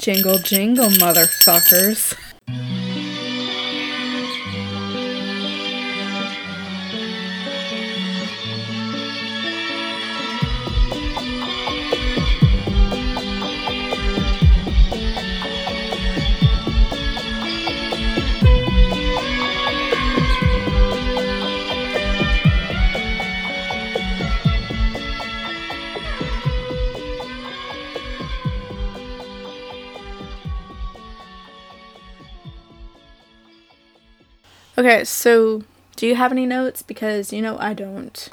Jingle, jingle, motherfuckers. Okay, so do you have any notes? Because, you know, I don't.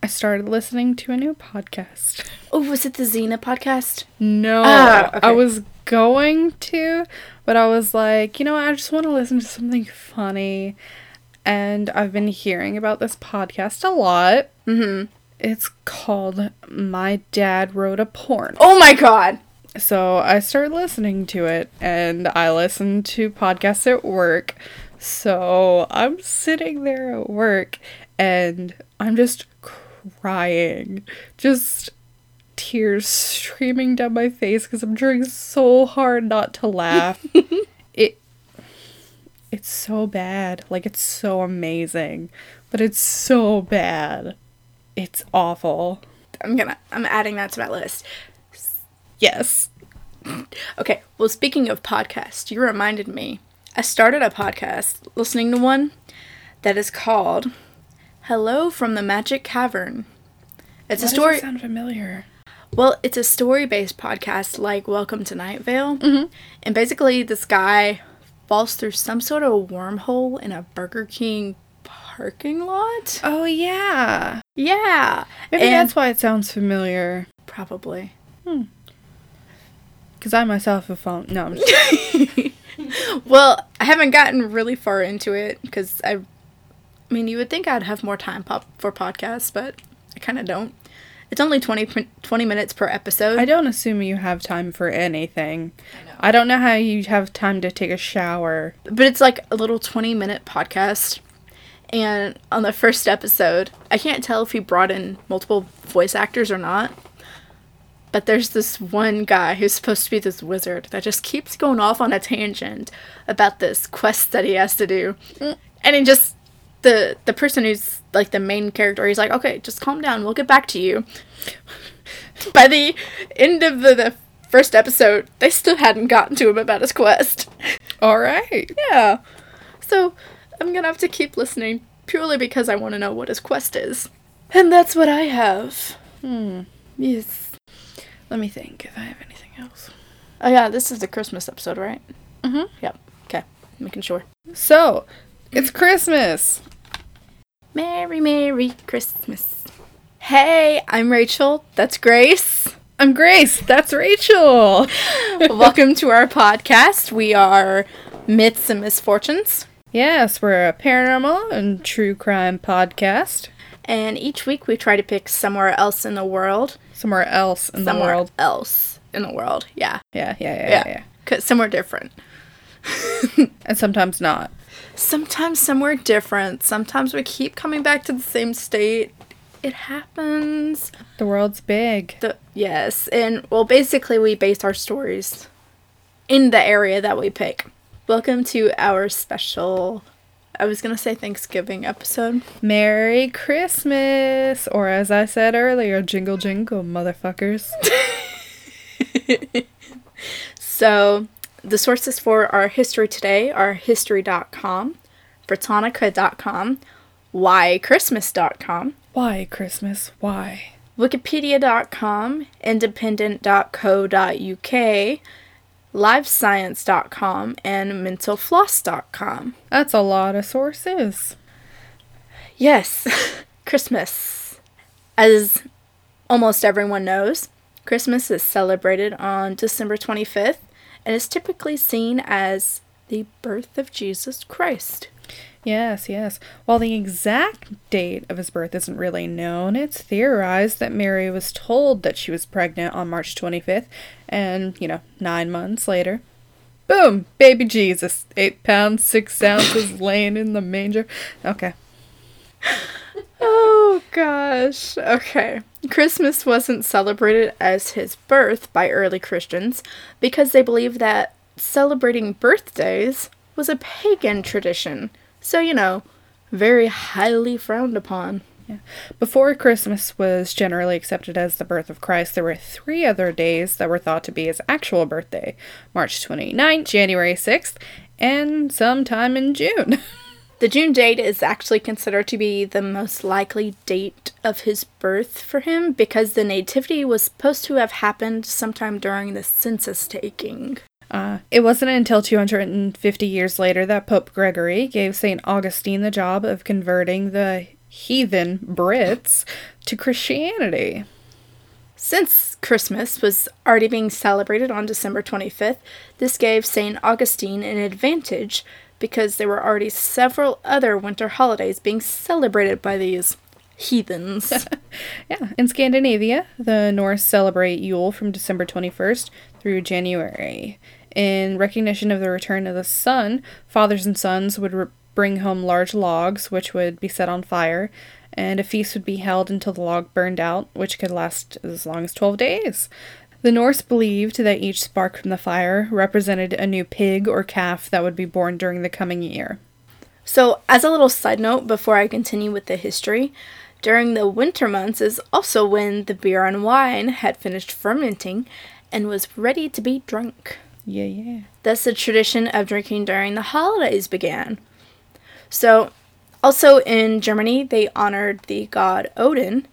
I started listening to a new podcast. Oh, was it the Xena podcast? No. Okay. I was going to, but I was like, you know what? I just want to listen to something funny. And I've been hearing about this podcast a lot. Mm-hmm. It's called My Dad Wrote a Porn. Oh, my God. So I started listening to it, and I listen to podcasts at work. So I'm sitting there at work and I'm just crying, just tears streaming down my face because I'm trying so hard not to laugh. It's so bad. Like, it's so amazing, but it's so bad. It's awful. I'm adding that to my list. Yes. Okay. Well, speaking of podcasts, you reminded me. I started a podcast listening to one that is called Hello from the Magic Cavern. It's a story. Does it sound familiar? Well, it's a story-based podcast like Welcome to Night Vale. Mm-hmm. And basically this guy falls through some sort of wormhole in a Burger King parking lot. Oh, yeah. Yeah. Maybe that's why it sounds familiar. Probably. Because I myself have fallen. No, I'm just kidding. Well, I haven't gotten really far into it because I mean, you would think I'd have more time for podcasts, but I kind of don't. It's only 20 minutes per episode. I don't assume you have time for anything. I don't know how you have time to take a shower. But it's like a little 20-minute podcast. And on the first episode, I can't tell if he brought in multiple voice actors or not. But there's this one guy who's supposed to be this wizard that just keeps going off on a tangent about this quest that he has to do. And he just, the person who's, like, the main character, he's like, okay, just calm down, we'll get back to you. By the end of the first episode, they still hadn't gotten to him about his quest. All right. Yeah. So I'm going to have to keep listening purely because I want to know what his quest is. And that's what I have. Yes. Let me think if I have anything else. Oh, yeah, this is the Christmas episode, right? Mm-hmm. Yep. Okay. Making sure. So, it's Christmas! Merry, Merry Christmas. Hey, I'm Rachel. That's Grace. I'm Grace. That's Rachel. Welcome to our podcast. We are Myths and Misfortunes. Yes, we're a paranormal and true crime podcast. And each week we try to pick somewhere else in the world. Somewhere else in the world, yeah. Yeah. 'Cause somewhere different. And sometimes not. Sometimes somewhere different. Sometimes we keep coming back to the same state. It happens. The world's big. Yes, and well, basically we base our stories in the area that we pick. Welcome to our special... I was going to say Thanksgiving episode. Merry Christmas! Or as I said earlier, jingle jingle, motherfuckers. So, the sources for our history today are history.com, Britannica.com, whychristmas.com. Why Christmas? Why? Wikipedia.com, independent.co.uk, LiveScience.com, and MentalFloss.com. That's a lot of sources. Yes. Christmas. As almost everyone knows, Christmas is celebrated on December 25th, and is typically seen as the birth of Jesus Christ. Yes, yes. While the exact date of his birth isn't really known, it's theorized that Mary was told that she was pregnant on March 25th, and, 9 months later, boom, baby Jesus, 8 pounds, 6 ounces, laying in the manger. Okay. Oh, gosh. Okay. Christmas wasn't celebrated as his birth by early Christians because they believed that celebrating birthdays was a pagan tradition. So, you know, very highly frowned upon. Yeah. Before Christmas was generally accepted as the birth of Christ, there were 3 other days that were thought to be his actual birthday. March 29th, January 6th, and sometime in June. The June date is actually considered to be the most likely date of his birth for him because the nativity was supposed to have happened sometime during the census taking. It wasn't until 250 years later that Pope Gregory gave St. Augustine the job of converting the heathen Brits to Christianity. Since Christmas was already being celebrated on December 25th, this gave St. Augustine an advantage because there were already several other winter holidays being celebrated by these heathens. Yeah, in Scandinavia, the Norse celebrate Yule from December 21st through January. In recognition of the return of the sun, fathers and sons would bring home large logs, which would be set on fire, and a feast would be held until the log burned out, which could last as long as 12 days. The Norse believed that each spark from the fire represented a new pig or calf that would be born during the coming year. So, as a little side note before I continue with the history, during the winter months is also when the beer and wine had finished fermenting and was ready to be drunk. Yeah. Thus, the tradition of drinking during the holidays began. So, also in Germany, they honored the god Odin.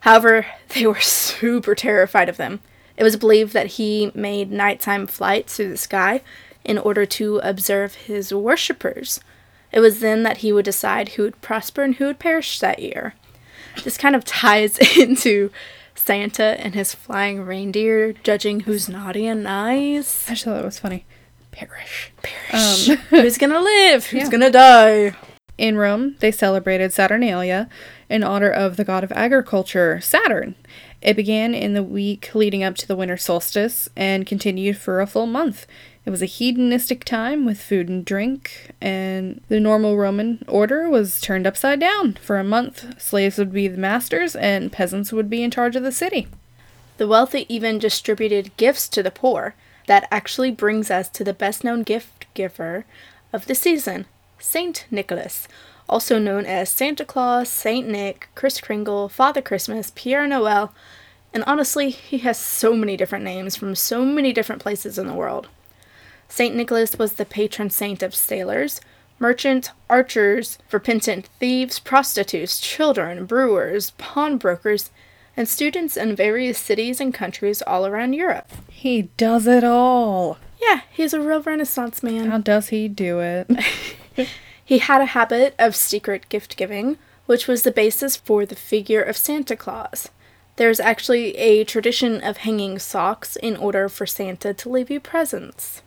However, they were super terrified of him. It was believed that he made nighttime flights through the sky in order to observe his worshippers. It was then that he would decide who would prosper and who would perish that year. This kind of ties into Santa and his flying reindeer judging who's naughty and nice. I just thought that was funny. Perish. Who's gonna live? Who's gonna die? In Rome, they celebrated Saturnalia in honor of the god of agriculture, Saturn. It began in the week leading up to the winter solstice and continued for a full month. It was a hedonistic time with food and drink, and the normal Roman order was turned upside down. For a month, slaves would be the masters and peasants would be in charge of the city. The wealthy even distributed gifts to the poor. That actually brings us to the best-known gift giver of the season, Saint Nicholas, also known as Santa Claus, Saint Nick, Kris Kringle, Father Christmas, Pierre Noel, and honestly, he has so many different names from so many different places in the world. Saint Nicholas was the patron saint of sailors, merchants, archers, repentant thieves, prostitutes, children, brewers, pawnbrokers, and students in various cities and countries all around Europe. He does it all. Yeah, he's a real Renaissance man. How does he do it? He had a habit of secret gift-giving, which was the basis for the figure of Santa Claus. There's actually a tradition of hanging socks in order for Santa to leave you presents.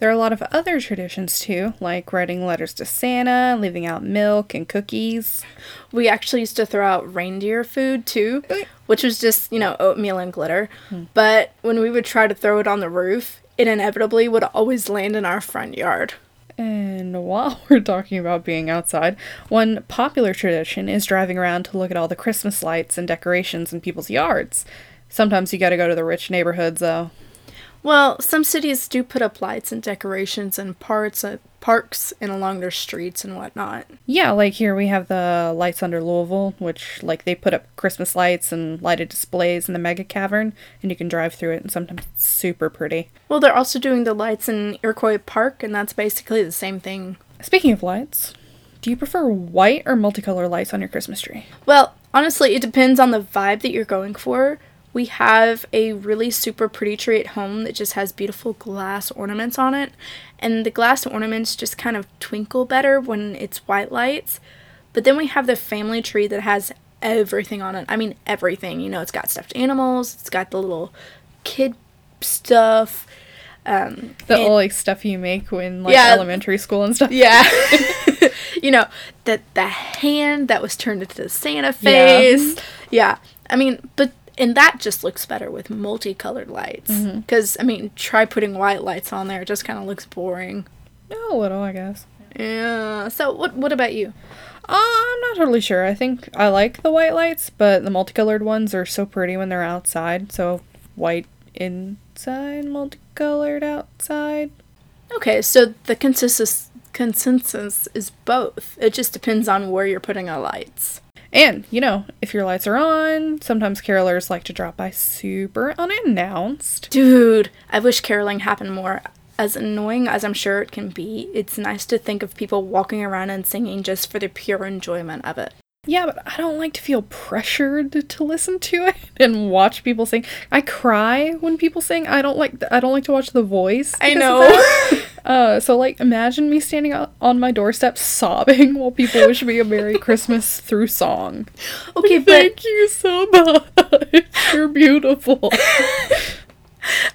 There are a lot of other traditions, too, like writing letters to Santa, leaving out milk and cookies. We actually used to throw out reindeer food, too, which was just, you know, oatmeal and glitter. But when we would try to throw it on the roof, it inevitably would always land in our front yard. And while we're talking about being outside, one popular tradition is driving around to look at all the Christmas lights and decorations in people's yards. Sometimes you gotta go to the rich neighborhoods, though. Well, some cities do put up lights and decorations in parks and along their streets and whatnot. Yeah, like here we have the lights under Louisville, which, like, they put up Christmas lights and lighted displays in the Mega Cavern, and you can drive through it, and sometimes it's super pretty. Well, they're also doing the lights in Iroquois Park, and that's basically the same thing. Speaking of lights, do you prefer white or multicolored lights on your Christmas tree? Well, honestly, it depends on the vibe that you're going for. We have a really super pretty tree at home that just has beautiful glass ornaments on it. And the glass ornaments just kind of twinkle better when it's white lights. But then we have the family tree that has everything on it. I mean, everything. You know, it's got stuffed animals. It's got the little kid stuff. The old, like, stuff you make when, like, elementary school and stuff. Yeah. You know, the hand that was turned into the Santa face. Yeah. I mean, but... And that just looks better with multicolored lights. Because, I mean, try putting white lights on there. It just kind of looks boring. A little, I guess. Yeah. So, what about you? I'm not totally sure. I think I like the white lights, but the multicolored ones are so pretty when they're outside. So white inside, multicolored outside. Okay, so the consensus is both. It just depends on where you're putting our lights. And, you know, if your lights are on, sometimes carolers like to drop by super unannounced. Dude, I wish caroling happened more. As annoying as I'm sure it can be, it's nice to think of people walking around and singing just for the pure enjoyment of it. Yeah, but I don't like to feel pressured to listen to it and watch people sing. I cry when people sing. I don't like to watch The Voice. I know. So, like, imagine me standing on my doorstep sobbing while people wish me a Merry Christmas through song. Okay, thank you so much. You're beautiful.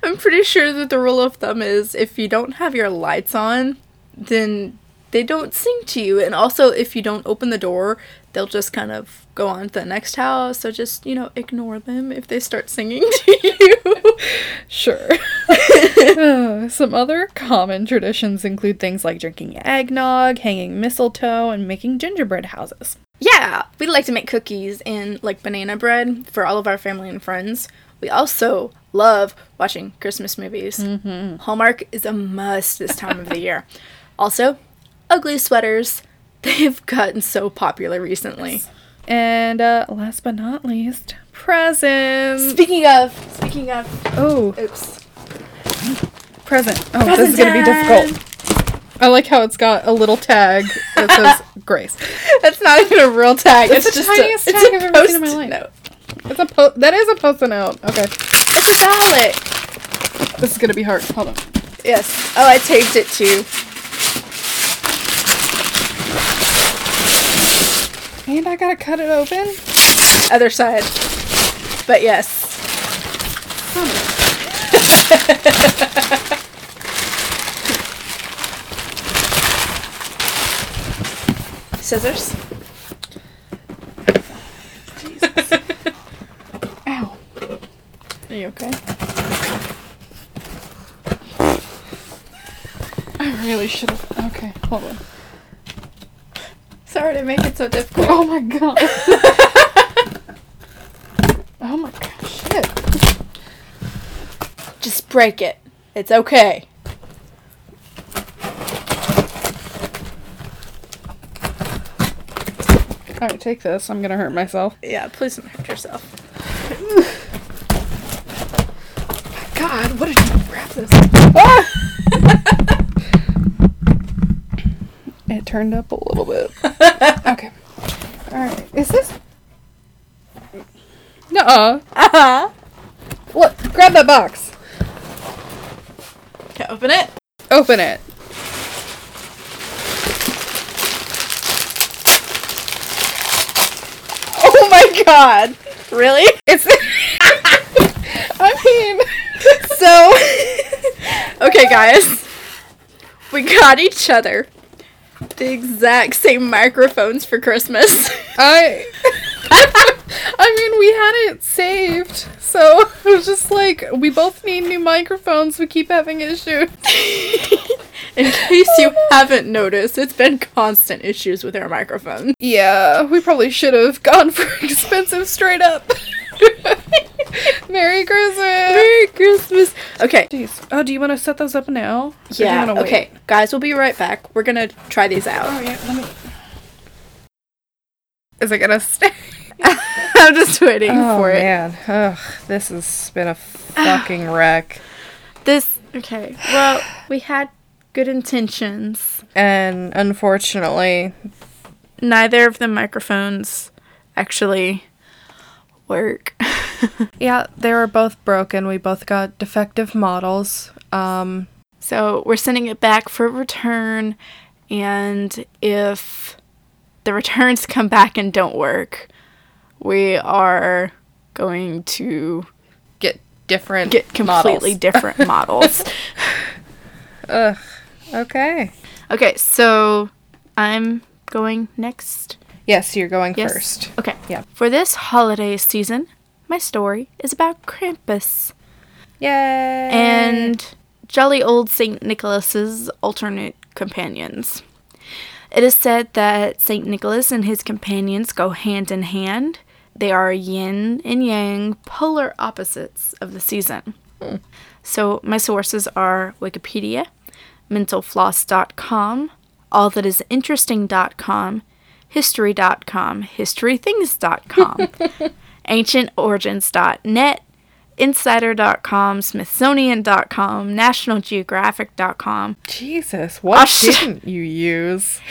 I'm pretty sure that the rule of thumb is if you don't have your lights on, then they don't sing to you. And also, if you don't open the door, they'll just kind of go on to the next house. So just, you know, ignore them if they start singing to you. Sure. Some other common traditions include things like drinking eggnog, hanging mistletoe, and making gingerbread houses. Yeah, we like to make cookies and, like, banana bread for all of our family and friends. We also love watching Christmas movies. Mm-hmm. Hallmark is a must this time of the year. Also, ugly sweaters. They've gotten so popular recently. Yes. And last but not least, presents. Speaking of. Oh. Oops. Present. Oh, present, this is going to be difficult. I like how it's got a little tag that says Grace. That's not even a real tag. It's just the tiniest tag I've ever seen in my life. Note. It's a that is a post-it note. Okay. It's a ballot. This is going to be hard. Hold on. Yes. Oh, I taped it too. And I got to cut it open. Other side. But yes. Oh. Scissors. Jesus. Are you okay? I really should have. Okay, hold on. Sorry to make it so difficult. Oh my god. Oh my god, shit. Just break it. It's okay. Alright, take this. I'm gonna hurt myself. Yeah, please don't hurt yourself. God, what did you wrap this? Ah! It turned up a little bit. Okay. Alright. Is this? Nuh-uh. Uh-huh. Look, grab that box. Okay, open it. Open it. Oh my god. Really? It's... I mean... So, okay guys, we got each other the exact same microphones for Christmas. I mean, we had it saved, so it was just like, we both need new microphones, we keep having issues. In case you haven't noticed, it's been constant issues with our microphones. Yeah, we probably should have gone for expensive straight up. Merry Christmas! Merry Christmas! Okay. Jeez. Oh, do you want to set those up now? Yeah, okay. Guys, we'll be right back. We're gonna try these out. Oh, yeah, let me... Is it gonna stay? I'm just waiting for it. Oh, man. Ugh, this has been a fucking wreck. Okay. Well, we had good intentions. And, unfortunately... Neither of the microphones actually... work. Yeah, they were both broken. We both got defective models. So we're sending it back for return, and if the returns come back and don't work, we are going to get completely different models. Ugh. Okay, so I'm going next. Yes, you're going first. Okay. Yeah. For this holiday season, my story is about Krampus. Yay! And jolly old St. Nicholas's alternate companions. It is said that St. Nicholas and his companions go hand in hand. They are yin and yang, polar opposites of the season. Hmm. So my sources are Wikipedia, mentalfloss.com, allthatisinteresting.com, history.com, historythings.com, ancientorigins.net, insider.com, smithsonian.com, nationalgeographic.com. Jesus, what didn't you use?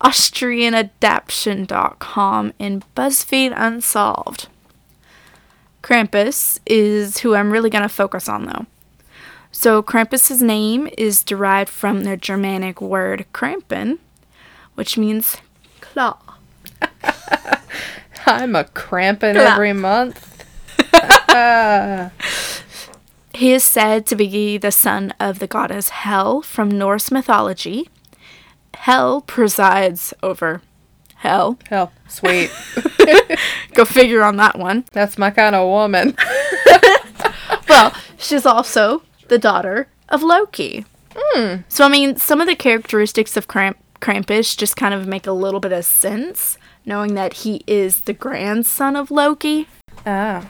AustrianAdaption.com and BuzzFeed Unsolved. Krampus is who I'm really going to focus on, though. So Krampus's name is derived from the Germanic word Krampen, which means claw. I'm a Krampin every month. He is said to be the son of the goddess Hel from Norse mythology. Hel presides over hell. Hell. Sweet. Go figure on that one. That's my kind of woman. Well, she's also the daughter of Loki. Mm. So, I mean, some of the characteristics of Krampus just kind of make a little bit of sense, knowing that he is the grandson of Loki. Oh.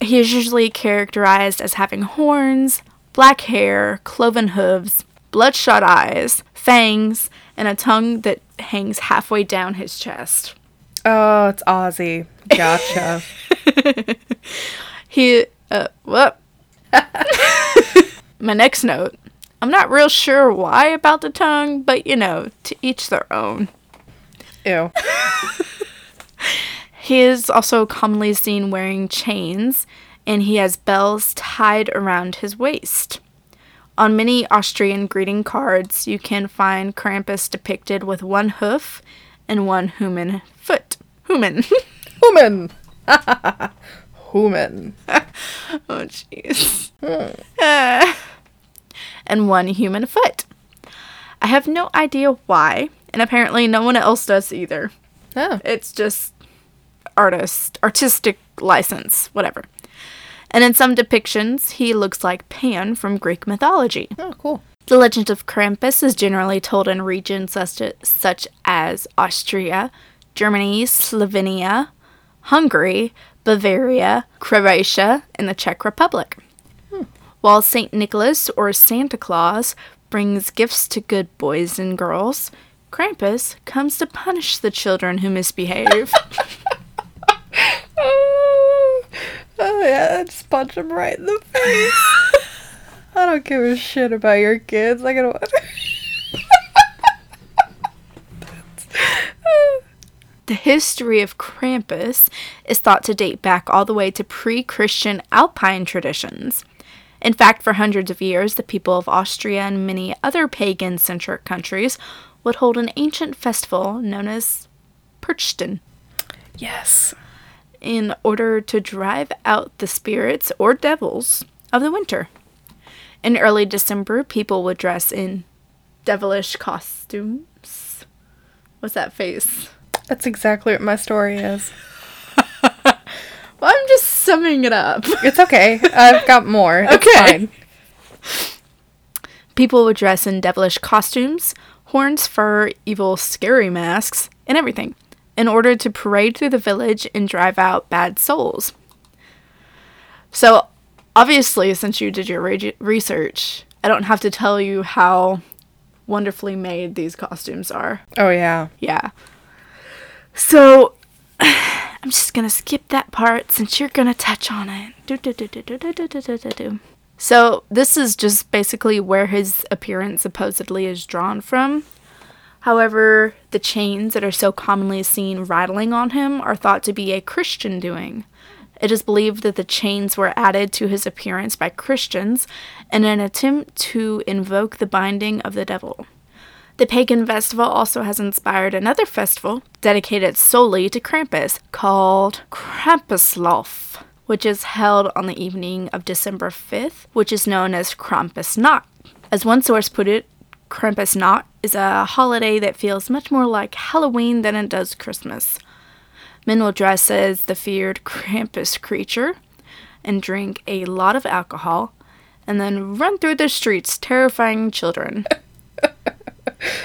He is usually characterized as having horns, black hair, cloven hooves, bloodshot eyes, fangs, and a tongue that hangs halfway down his chest. Oh, it's Aussie. Gotcha. My next note. I'm not real sure why about the tongue, but, you know, to each their own. Ew. He is also commonly seen wearing chains, and he has bells tied around his waist. On many Austrian greeting cards, you can find Krampus depicted with one hoof and one human foot. Human! Human. Oh, jeez. And one human foot. I have no idea why, and apparently no one else does either. Oh. It's just artistic license, whatever. And in some depictions, he looks like Pan from Greek mythology. Oh, cool. The legend of Krampus is generally told in regions such as Austria, Germany, Slovenia, Hungary, Bavaria, Croatia, and the Czech Republic. While St. Nicholas, or Santa Claus, brings gifts to good boys and girls, Krampus comes to punish the children who misbehave. Oh, yeah, just punch him right in the face. I don't give a shit about your kids. I gotta watch. The history of Krampus is thought to date back all the way to pre-Christian Alpine traditions. In fact, for hundreds of years, the people of Austria and many other pagan-centric countries would hold an ancient festival known as Perchten. Yes. In order to drive out the spirits or devils of the winter. In early December, people would dress in devilish costumes. What's that face? That's exactly what my story is. Well, I'm just summing it up. It's okay. I've got more. It's okay. Fine. People would dress in devilish costumes, horns, fur, evil, scary masks, and everything, in order to parade through the village and drive out bad souls. So, obviously, since you did your research, I don't have to tell you how wonderfully made these costumes are. Oh, yeah. Yeah. So, I'm just going to skip that part since you're going to touch on it. So, this is just basically where his appearance supposedly is drawn from. However, the chains that are so commonly seen rattling on him are thought to be a Christian doing. It is believed that the chains were added to his appearance by Christians in an attempt to invoke the binding of the devil. The pagan festival also has inspired another festival dedicated solely to Krampus called Krampuslauf, which is held on the evening of December 5th, which is known as Krampusnacht. As one source put it, Krampusnacht is a holiday that feels much more like Halloween than it does Christmas. Men will dress as the feared Krampus creature and drink a lot of alcohol and then run through the streets terrifying children.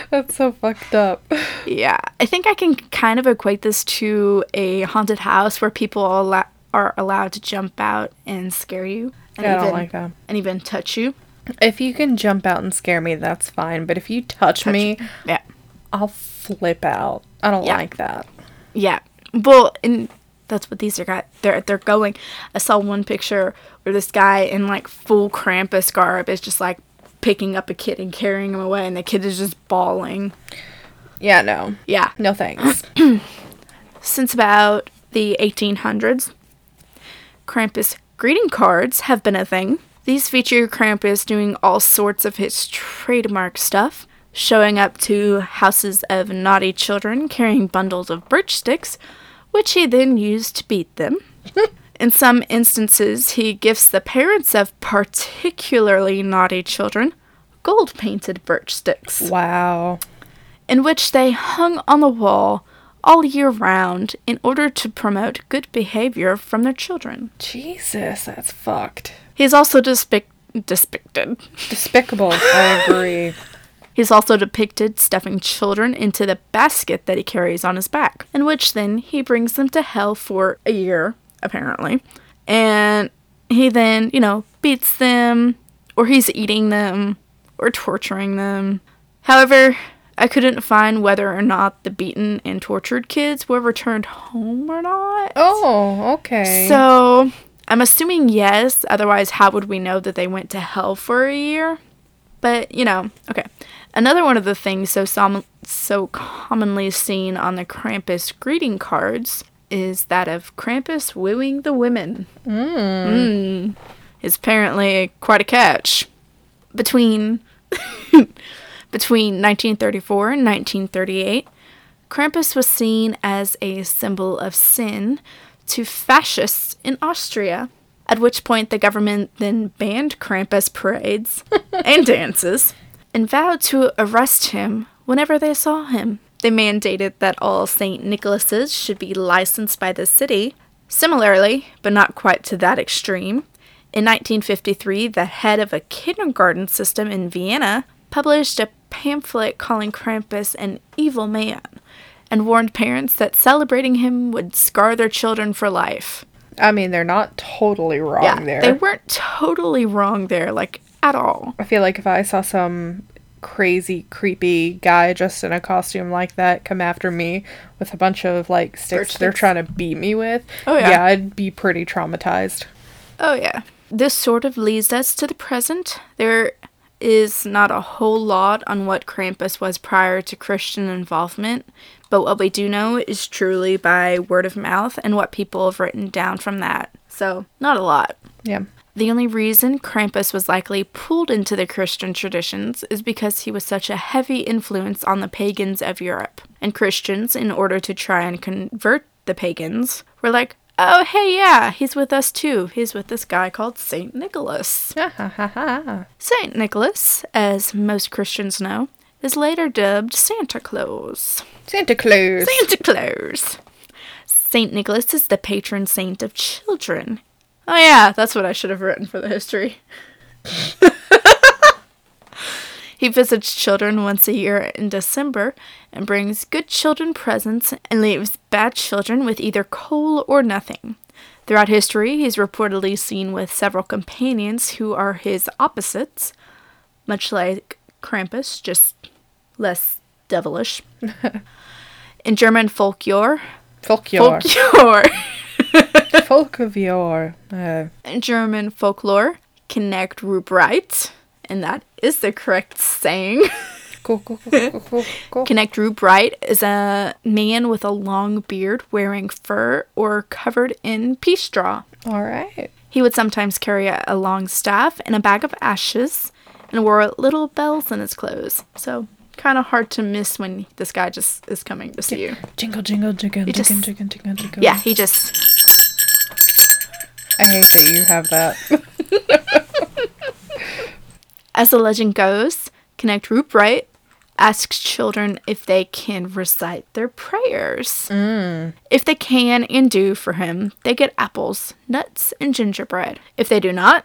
That's so fucked up. Yeah. I think I can kind of equate this to a haunted house where people are allowed to jump out and scare you. And even touch you. If you can jump out and scare me, that's fine. But if you touch me, yeah, I'll flip out. I don't like that. Yeah. Well, and that's what these are got. They're going. I saw one picture where this guy in like full Krampus garb is just like picking up a kid and carrying him away, and the kid is just bawling. Yeah, no. Yeah. No thanks. Since about the 1800s, Krampus greeting cards have been a thing. These feature Krampus doing all sorts of his trademark stuff, showing up to houses of naughty children carrying bundles of birch sticks, which he then used to beat them. In some instances, he gifts the parents of particularly naughty children gold-painted birch sticks. Wow. In which they hung on the wall all year round in order to promote good behavior from their children. Jesus, that's fucked. He's also despicable, I agree. He's also depicted stuffing children into the basket that he carries on his back, in which then he brings them to hell for a year, apparently. And he then, beats them, or he's eating them, or torturing them. However, I couldn't find whether or not the beaten and tortured kids were returned home or not. Oh, okay. So, I'm assuming yes, otherwise how would we know that they went to hell for a year? But, okay. Another one of the things so commonly seen on the Krampus greeting cards is that of Krampus wooing the women. Mm. It's apparently quite a catch. Between 1934 and 1938, Krampus was seen as a symbol of sin to fascists in Austria, at which point the government then banned Krampus parades and dances and vowed to arrest him whenever they saw him. They mandated that all St. Nicholases should be licensed by the city. Similarly, but not quite to that extreme, in 1953, the head of a kindergarten system in Vienna published a pamphlet calling Krampus an evil man and warned parents that celebrating him would scar their children for life. I mean, they're not totally wrong there. They weren't totally wrong there, like, at all. I feel like if I saw some crazy, creepy guy just in a costume like that come after me with a bunch of, like, sticks they're trying to beat me with, yeah, I'd be pretty traumatized. Oh, yeah. This sort of leads us to the present. There is not a whole lot on what Krampus was prior to Christian involvement, but what we do know is truly by word of mouth and what people have written down from that. So, not a lot. Yeah. The only reason Krampus was likely pulled into the Christian traditions is because he was such a heavy influence on the pagans of Europe. And Christians, in order to try and convert the pagans, were like, oh, hey, yeah, he's with us too. He's with this guy called St. Nicholas. St. Nicholas, as most Christians know, is later dubbed Santa Claus. Santa Claus. Santa Claus. St. Nicholas is the patron saint of children. Oh, yeah, that's what I should have written for the history. He visits children once a year in December and brings good children presents and leaves bad children with either coal or nothing. Throughout history, he's reportedly seen with several companions who are his opposites, much like Krampus, just less devilish. In German folklore... Folklore. In German folklore, Knecht Ruprecht. And that is the correct saying. Knecht Ruprecht is a man with a long beard wearing fur or covered in pea straw. All right. He would sometimes carry a long staff and a bag of ashes and wore little bells in his clothes. So kind of hard to miss when this guy just is coming to see you. Jingle, jingle, jingle, jingle, jingle, jingle, jingle. Yeah, he just... I hate that you have that. As the legend goes, Knecht Ruprecht asks children if they can recite their prayers. Mm. If they can and do for him, they get apples, nuts, and gingerbread. If they do not,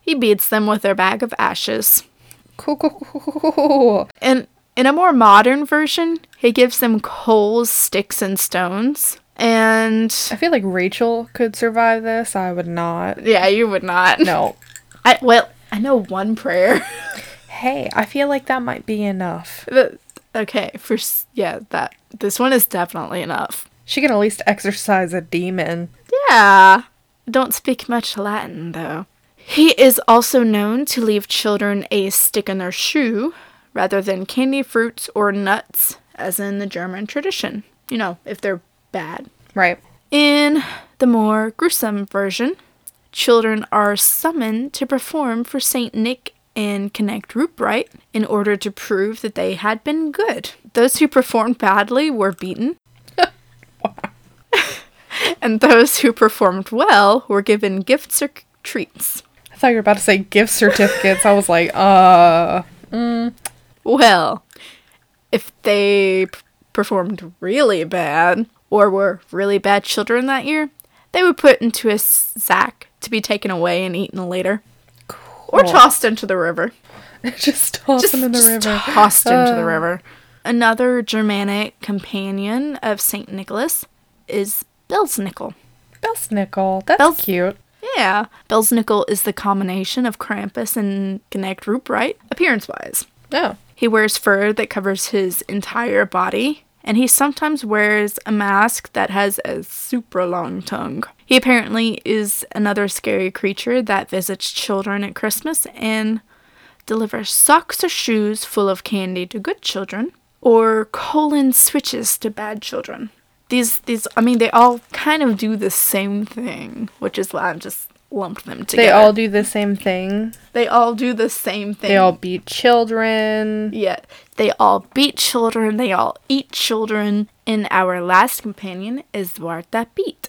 he beats them with their bag of ashes. Cool. And In a more modern version, he gives them coals, sticks, and stones. And I feel like Rachel could survive this. I would not. Yeah, you would not. No. I know one prayer. Hey, I feel like that might be enough. This one is definitely enough. She can at least exorcise a demon. Yeah. Don't speak much Latin, though. He is also known to leave children a stick in their shoe rather than candy, fruits, or nuts, as in the German tradition. You know, if they're bad. Right. In the more gruesome version, children are summoned to perform for Saint Nick and Knecht Ruprecht in order to prove that they had been good. Those who performed badly were beaten. And those who performed well were given gifts or treats. I thought you were about to say gift certificates. I was like, Well, if they performed really bad or were really bad children that year, they were put into a sack to be taken away and eaten later. Or tossed into the river. Just tossed into the river. Another Germanic companion of St. Nicholas is Belsnickel. Belsnickel. That's cute. Yeah. Belsnickel is the combination of Krampus and Knecht Ruprecht, appearance-wise. Oh. He wears fur that covers his entire body, and he sometimes wears a mask that has a super long tongue. He apparently is another scary creature that visits children at Christmas and delivers socks or shoes full of candy to good children, or coal and switches to bad children. They all kind of do the same thing, which is why I've just lumped them together. They all beat children. Yeah, they all beat children. They all eat children. And our last companion is Zwarte Piet.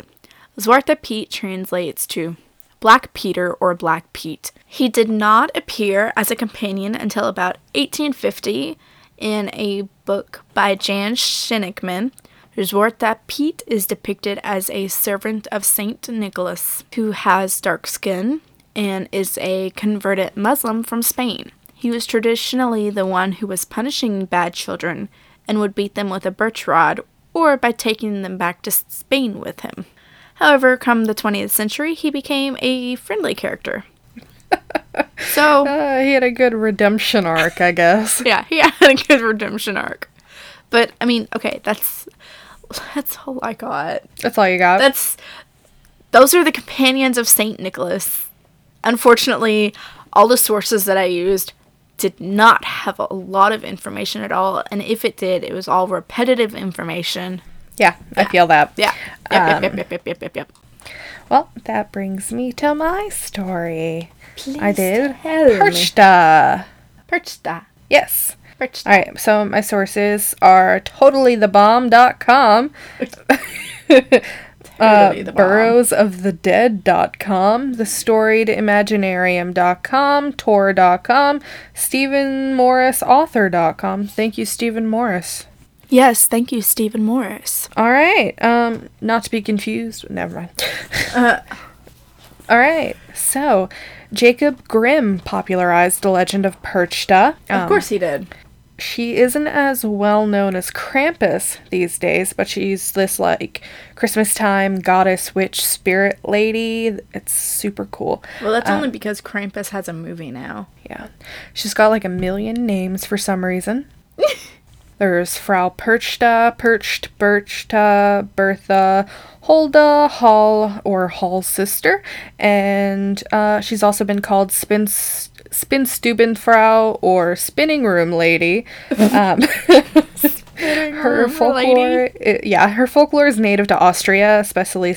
Zwarte Piet translates to Black Peter or Black Pete. He did not appear as a companion until about 1850 in a book by Jan Schenckman. Zwarte Piet is depicted as a servant of Saint Nicholas who has dark skin and is a converted Muslim from Spain. He was traditionally the one who was punishing bad children and would beat them with a birch rod or by taking them back to Spain with him. However, come the 20th century, he became a friendly character. So he had a good redemption arc, I guess. Yeah, he had a good redemption arc. But, I mean, okay, that's all I got. That's all you got? Those are the companions of St. Nicholas. Unfortunately, all the sources that I used did not have a lot of information at all. And if it did, it was all repetitive information. Yeah. I feel that. Yeah. Yep. Well, that brings me to my story. Please I did. Perchta. Yes. All right, so my sources are totallythebomb.com, burrowsofthedead.com, thestoriedimaginarium.com, tor.com, stephenmorrisauthor.com. Thank you, Stephen Morris. Yes, thank you, Stephen Morris. All right, not to be confused. Never mind. All right, so Jacob Grimm popularized the legend of Berchta. Of course he did. She isn't as well known as Krampus these days, but she's this, like, Christmas time goddess, witch, spirit lady. It's super cool. Well, that's only because Krampus has a movie now. Yeah. She's got, like, 1 million names for some reason. There's Frau Perchta, Berchta, Bertha, Holda, Hall, or Hall's sister. And she's also been called Spinstubenfrau or Spinning Room Lady. Her folklore is native to Austria, especially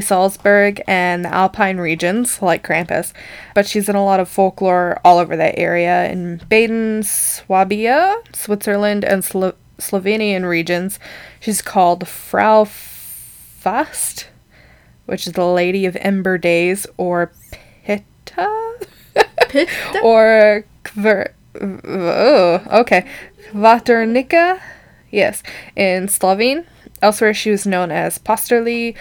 Salzburg and the Alpine regions, like Krampus. But she's in a lot of folklore all over that area in Baden, Swabia, Switzerland, and Slovenian regions. She's called Frau Fast, which is the Lady of Ember Days, or Pitta? Or Kvaternica, yes, in Slovene. Elsewhere, she was known as Posterly,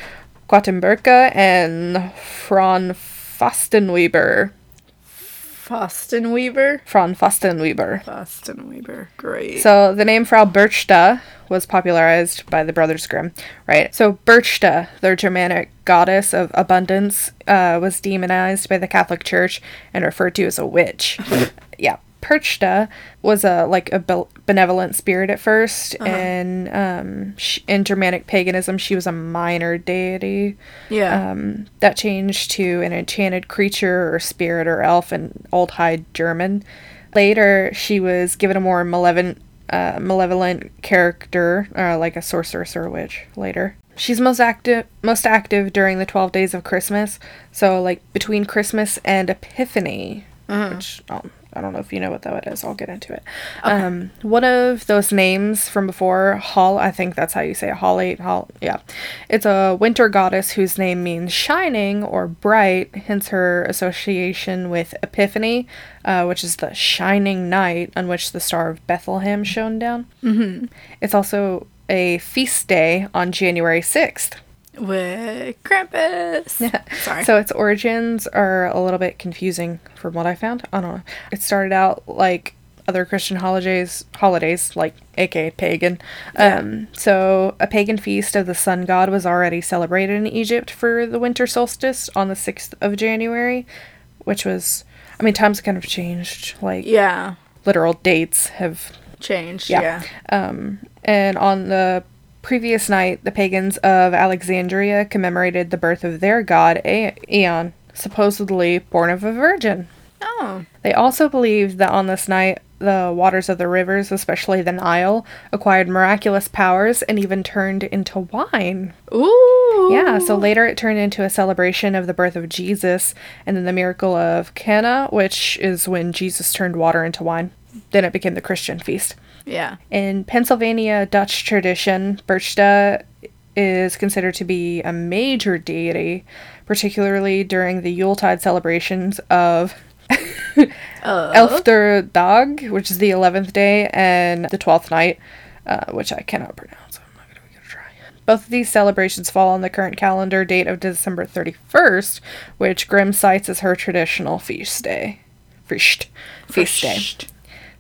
Kvaternica, and Fraun Fostenweber. Fostenweber? Fraun Fostenweber. Fostenweber, great. So the name Frau Berchta was popularized by the Brothers Grimm, right? So Berchta, their Germanic goddess of abundance, was demonized by the Catholic Church and referred to as a witch. Yeah. Perchta was a benevolent spirit at first, and in Germanic paganism, she was a minor deity. Yeah. That changed to an enchanted creature or spirit or elf in Old High German. Later, she was given a more malevolent character, like a sorceress or a witch. Later. She's most active during the 12 days of Christmas, so like between Christmas and Epiphany, which. I don't know if you know what that is. I'll get into it. Okay. One of those names from before, Hall, I think that's how you say it, Hall, yeah. It's a winter goddess whose name means shining or bright, hence her association with Epiphany, which is the shining night on which the Star of Bethlehem shone down. Mm-hmm. It's also a feast day on January 6th. With Krampus. Yeah. Sorry. So its origins are a little bit confusing from what I found. I don't know. It started out like other Christian holidays like aka pagan. Yeah. So a pagan feast of the sun god was already celebrated in Egypt for the winter solstice on the 6th of January, which was, I mean, times kind of changed. Like, yeah. Literal dates have changed. Yeah. And on the previous night, the pagans of Alexandria commemorated the birth of their god, Aeon, supposedly born of a virgin. Oh. They also believed that on this night, the waters of the rivers, especially the Nile, acquired miraculous powers and even turned into wine. Ooh! Yeah, so later it turned into a celebration of the birth of Jesus and then the miracle of Cana, which is when Jesus turned water into wine. Then it became the Christian feast. Yeah. In Pennsylvania Dutch tradition, Berchta is considered to be a major deity, particularly during the Yuletide celebrations of Elfterdag, which is the 11th day, and the 12th night, which I cannot pronounce. So I'm not going to try. Both of these celebrations fall on the current calendar date of December 31st, which Grimm cites as her traditional feast day. Feast day.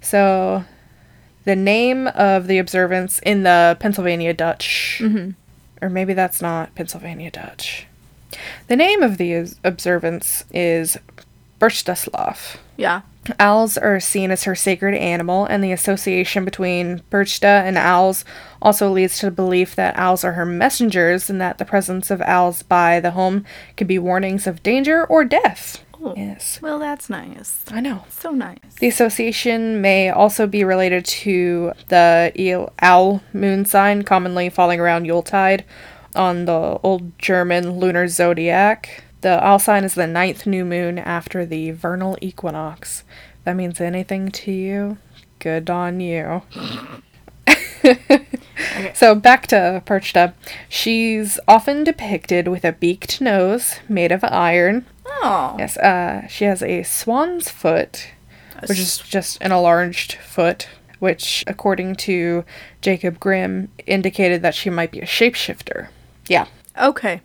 So the name of the observance in the Pennsylvania Dutch, mm-hmm. or maybe that's not Pennsylvania Dutch. The name of the observance is Berchtaslauf. Yeah. Owls are seen as her sacred animal, and the association between Berchta and owls also leads to the belief that owls are her messengers and that the presence of owls by the home could be warnings of danger or death. Ooh. Yes. Well, that's nice. I know. So nice. The association may also be related to the owl moon sign, commonly falling around Yuletide on the old German lunar zodiac. The owl sign is the 9th new moon after the vernal equinox. If that means anything to you, good on you. Okay. So back to Perchta. She's often depicted with a beaked nose made of iron. Oh. Yes, she has a swan's foot, which is just an enlarged foot, which, according to Jacob Grimm, indicated that she might be a shapeshifter. Yeah. Okay.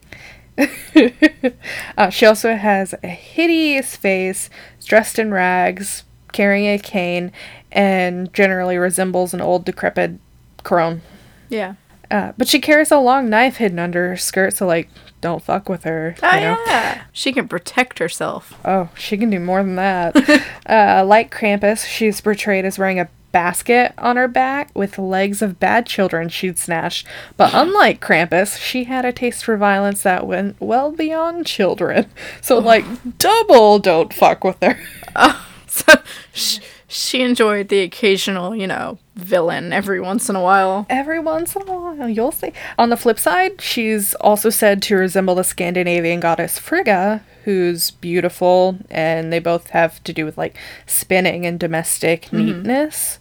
She also has a hideous face, dressed in rags, carrying a cane, and generally resembles an old, decrepit crone. Yeah. But she carries a long knife hidden under her skirt, so, like, don't fuck with her. Oh, you know? Yeah. She can protect herself. Oh, she can do more than that. Like Krampus, she's portrayed as wearing a basket on her back with legs of bad children she'd snatched. But unlike Krampus, she had a taste for violence that went well beyond children. So, like, double don't fuck with her. So she enjoyed the occasional, you know, villain every once in a while. You'll see. On the flip side, she's also said to resemble the Scandinavian goddess Frigga, who's beautiful, and they both have to do with, like, spinning and domestic neatness.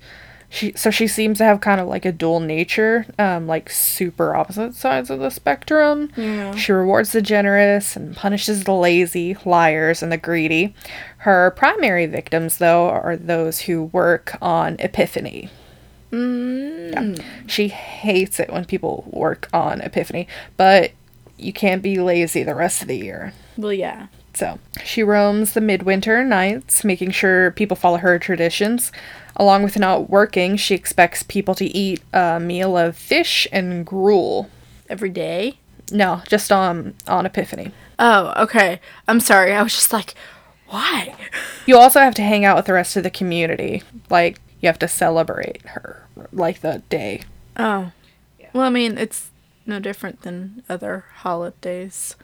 She seems to have kind of, like, a dual nature, like, super opposite sides of the spectrum. Yeah. She rewards the generous and punishes the lazy, liars, and the greedy. Her primary victims, though, are those who work on Epiphany. Mm. Yeah. She hates it when people work on Epiphany, but you can't be lazy the rest of the year. Well, yeah. So she roams the midwinter nights, making sure people follow her traditions. Along with not working, she expects people to eat a meal of fish and gruel. Every day? No, just on Epiphany. Oh, okay. I'm sorry. I was just like, why? You also have to hang out with the rest of the community. Like, you have to celebrate her, like, the day. Oh. Yeah. Well, I mean, it's no different than other holidays.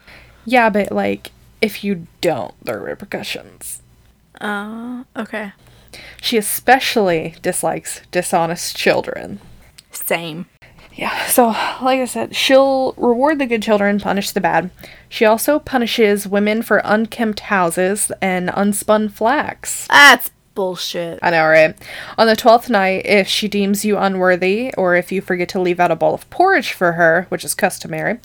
Yeah, but, like, if you don't, there are repercussions. Okay. She especially dislikes dishonest children. Same. Yeah, so, like I said, she'll reward the good children, punish the bad. She also punishes women for unkempt houses and unspun flax. That's bullshit. I know, right? On the 12th night, if she deems you unworthy, or if you forget to leave out a bowl of porridge for her, which is customary,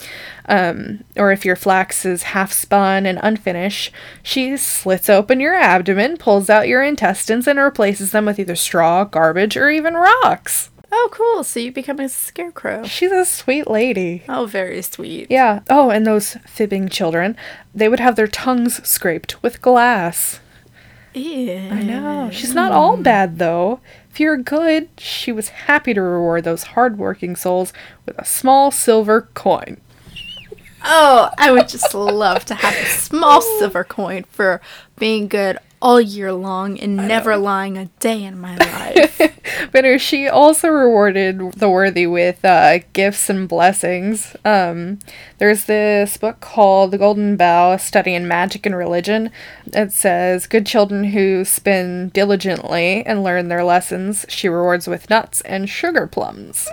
or if your flax is half spun and unfinished, she slits open your abdomen, pulls out your intestines, and replaces them with either straw, garbage, or even rocks. Oh, cool. So you become a scarecrow. She's a sweet lady. Oh, very sweet. Yeah. Oh, and those fibbing children, they would have their tongues scraped with glass. Ew. I know. She's not all bad, though. If you're good, she was happy to reward those hardworking souls with a small silver coin. Oh, I would just love to have a small silver coin for being good all year long and never lying a day in my life. But she also rewarded the worthy with gifts and blessings. There's this book called The Golden Bough, A Study in Magic and Religion. It says, good children who spin diligently and learn their lessons, she rewards with nuts and sugar plums.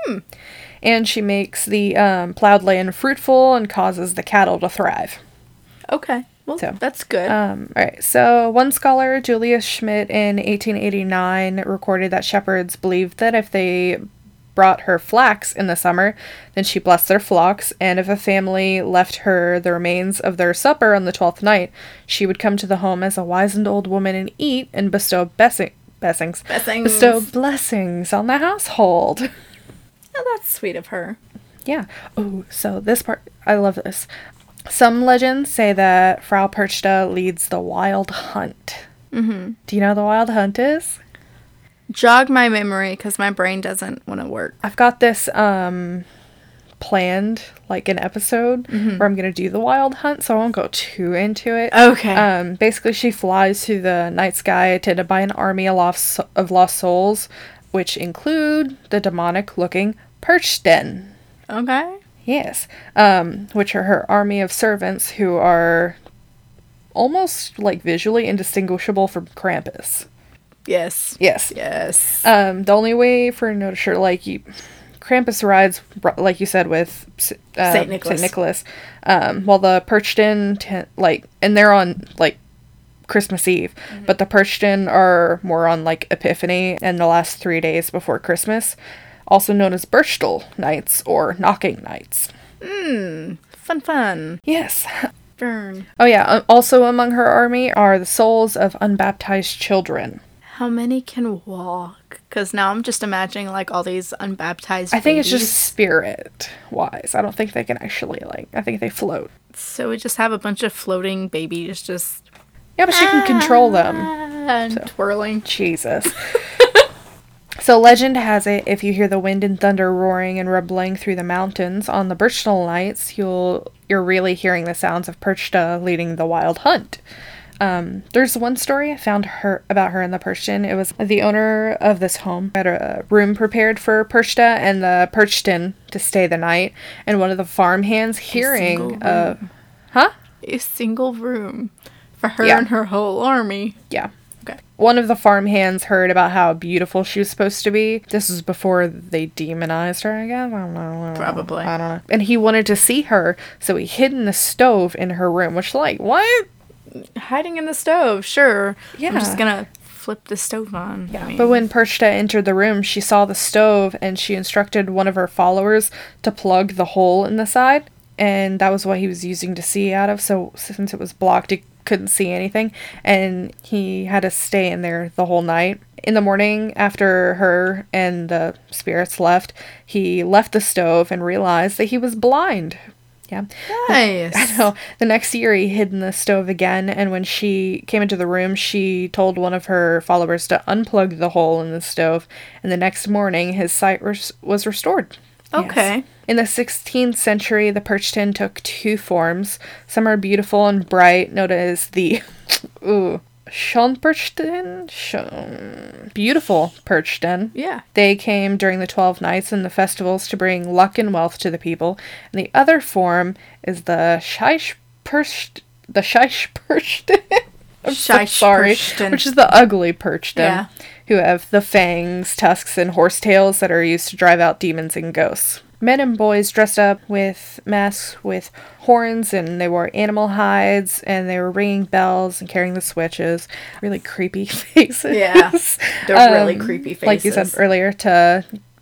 And she makes the plowed land fruitful and causes the cattle to thrive. Okay. Well, so, that's good. All right. So one scholar, Julius Schmidt, in 1889 recorded that shepherds believed that if they brought her flax in the summer, then she blessed their flocks. And if a family left her the remains of their supper on the 12th night, she would come to the home as a wizened old woman and eat and bestow blessings on the household. Oh, that's sweet of her. Yeah. Oh, so this part, I love this. Some legends say that Frau Perchta leads the wild hunt. Mm-hmm. Do you know what the wild hunt is? Jog my memory, because my brain doesn't want to work. I've got this planned, like, an episode where I'm going to do the wild hunt, so I won't go too into it. Okay. Basically, she flies through the night sky attended by an army of lost souls, which include the demonic-looking Perchten. Okay. Yes, which are her army of servants who are almost, like, visually indistinguishable from Krampus. Yes. Yes. Yes. The only way for no sure, like, Krampus rides, like you said, with St. Nicholas, while the Perchten, and they're on, like, Christmas Eve, but the Perchten are more on, like, Epiphany and the last 3 days before Christmas. Also known as Berchtel nights or knocking nights. Fun. Yes. Burn. Oh yeah, also among her army are the souls of unbaptized children. How many can walk? Because now I'm just imagining, like, all these unbaptized babies. I think it's just spirit-wise. I don't think they can actually, like, I think they float. So we just have a bunch of floating babies just... Yeah, but she can control them. And twirling. Jesus. So legend has it, if you hear the wind and thunder roaring and rumbling through the mountains on the Berchtel nights, you're really hearing the sounds of Perchta leading the wild hunt. There's one story I found about her and the Perchten. It was the owner of this home had a room prepared for Perchta and the Perchten to stay the night, and one of the farmhands hearing a single room for her and her whole army. Yeah. Okay. One of the farmhands heard about how beautiful she was supposed to be. This was before they demonized her, I guess. I don't know. Probably. I don't know. And he wanted to see her, so he hid in the stove in her room, which, like, what? Hiding in the stove, sure. Yeah. I'm just going to flip the stove on. Yeah. I mean. But when Perchta entered the room, she saw the stove, and she instructed one of her followers to plug the hole in the side. And that was what he was using to see out of. So since it was blocked, it couldn't see anything, and he had to stay in there the whole night. In the morning, after her and the spirits left, he left the stove and realized that he was blind. Yeah. Nice. I know. The next year, he hid in the stove again, and when she came into the room, she told one of her followers to unplug the hole in the stove, and the next morning, his sight was restored. Okay. Yes. In the 16th century, the Perchten took two forms. Some are beautiful and bright, known as the Schön Perchten, beautiful Perchten. Yeah. They came during the 12 nights and the festivals to bring luck and wealth to the people. And the other form is the Scheichperchten. I'm so sorry. Which is the ugly Perchten. Yeah. Who have the fangs, tusks, and horse tails that are used to drive out demons and ghosts. Men and boys dressed up with masks with horns, and they wore animal hides, and they were ringing bells and carrying the switches. Really creepy faces. Yeah, they're really creepy faces. Like you said earlier,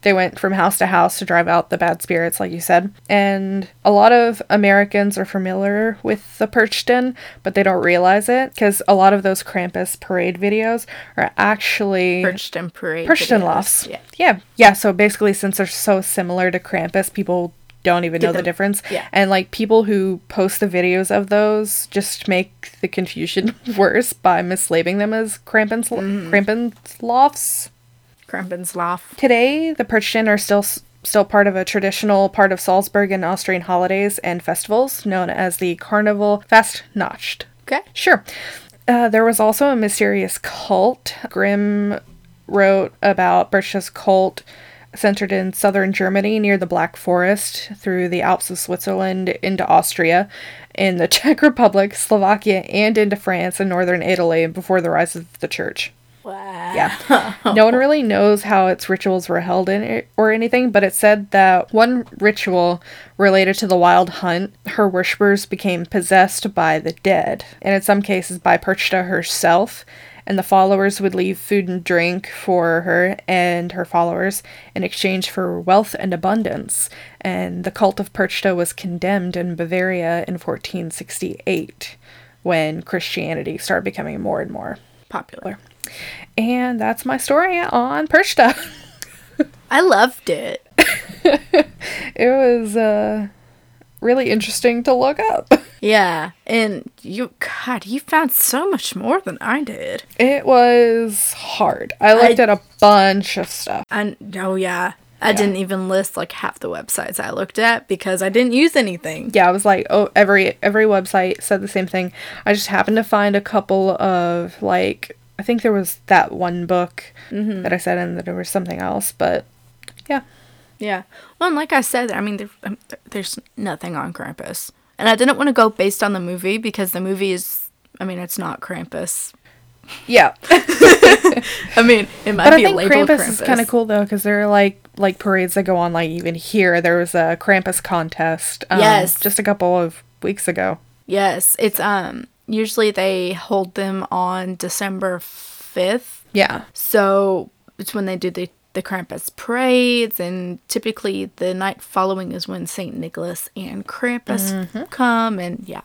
they went from house to house to drive out the bad spirits, like you said. And a lot of Americans are familiar with the Perchten, but they don't realize it, because a lot of those Krampus parade videos are actually Perchten parade Perchtenlaufs. Yeah. Yeah, so basically, since they're so similar to Krampus, people don't even know the difference. Yeah. And, like, people who post the videos of those just make the confusion worse by mislabeling them as Krampuslaufs. Krampuslauf. Today, the Perchten are still part of a traditional part of Salzburg and Austrian holidays and festivals, known as the Carnival Fastnacht. Okay. Sure. There was also a mysterious cult. Grimm wrote about Berchta's cult centered in southern Germany near the Black Forest through the Alps of Switzerland into Austria, in the Czech Republic, Slovakia, and into France and northern Italy before the rise of the church. Wow. Yeah. No one really knows how its rituals were held in it or anything, but it said that one ritual related to the wild hunt, her worshippers became possessed by the dead, and in some cases by Perchta herself, and the followers would leave food and drink for her and her followers in exchange for wealth and abundance. And the cult of Perchta was condemned in Bavaria in 1468 when Christianity started becoming more and more popular. And that's my story on Perchta. I loved it. It was really interesting to look up. Yeah, and you found so much more than I did. It was hard. I looked at a bunch of stuff. I didn't even list like half the websites I looked at because I didn't use anything. Yeah, I was like, oh, every website said the same thing. I just happened to find a couple of like, I think there was that one book that I said, and that there was something else, but yeah. Yeah. Well, and like I said, I mean, there's nothing on Krampus. And I didn't want to go based on the movie because the movie is, I mean, it's not Krampus. Yeah. I mean, it might be labeled Krampus. But I think Krampus is kind of cool, though, because there are, like parades that go on, like, even here. There was a Krampus contest just a couple of weeks ago. Yes. It's, usually they hold them on December 5th. Yeah. So it's when they do the Krampus parades, and typically the night following is when St. Nicholas and Krampus come, and yeah.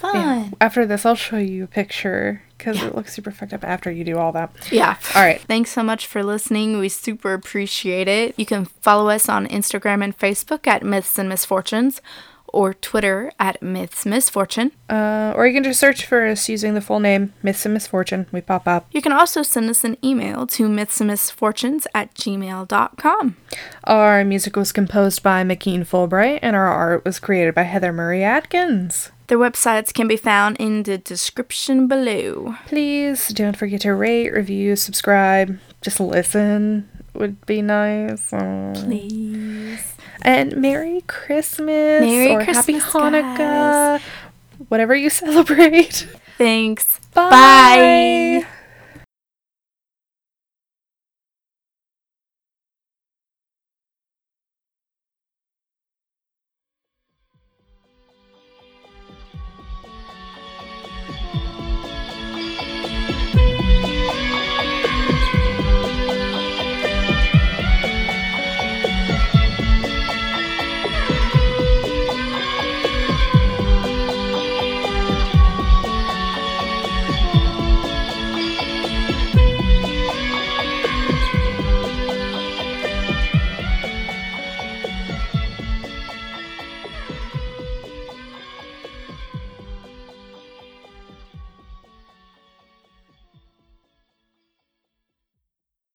Fun. Yeah. After this, I'll show you a picture because it looks super fucked up after you do all that. Yeah. All right. Thanks so much for listening. We super appreciate it. You can follow us on Instagram and Facebook at Myths and Misfortunes, or Twitter at Myths Misfortune. Or you can just search for us using the full name, Myths and Misfortune. We pop up. You can also send us an email to mythsandmisfortunes@gmail.com. Our music was composed by McKean Fulbright, and our art was created by Heather Murray Atkins. Their websites can be found in the description below. Please don't forget to rate, review, subscribe. Just listen would be nice. Aww. Please. And Merry Christmas or Happy Hanukkah, whatever you celebrate. Thanks. Bye. Bye.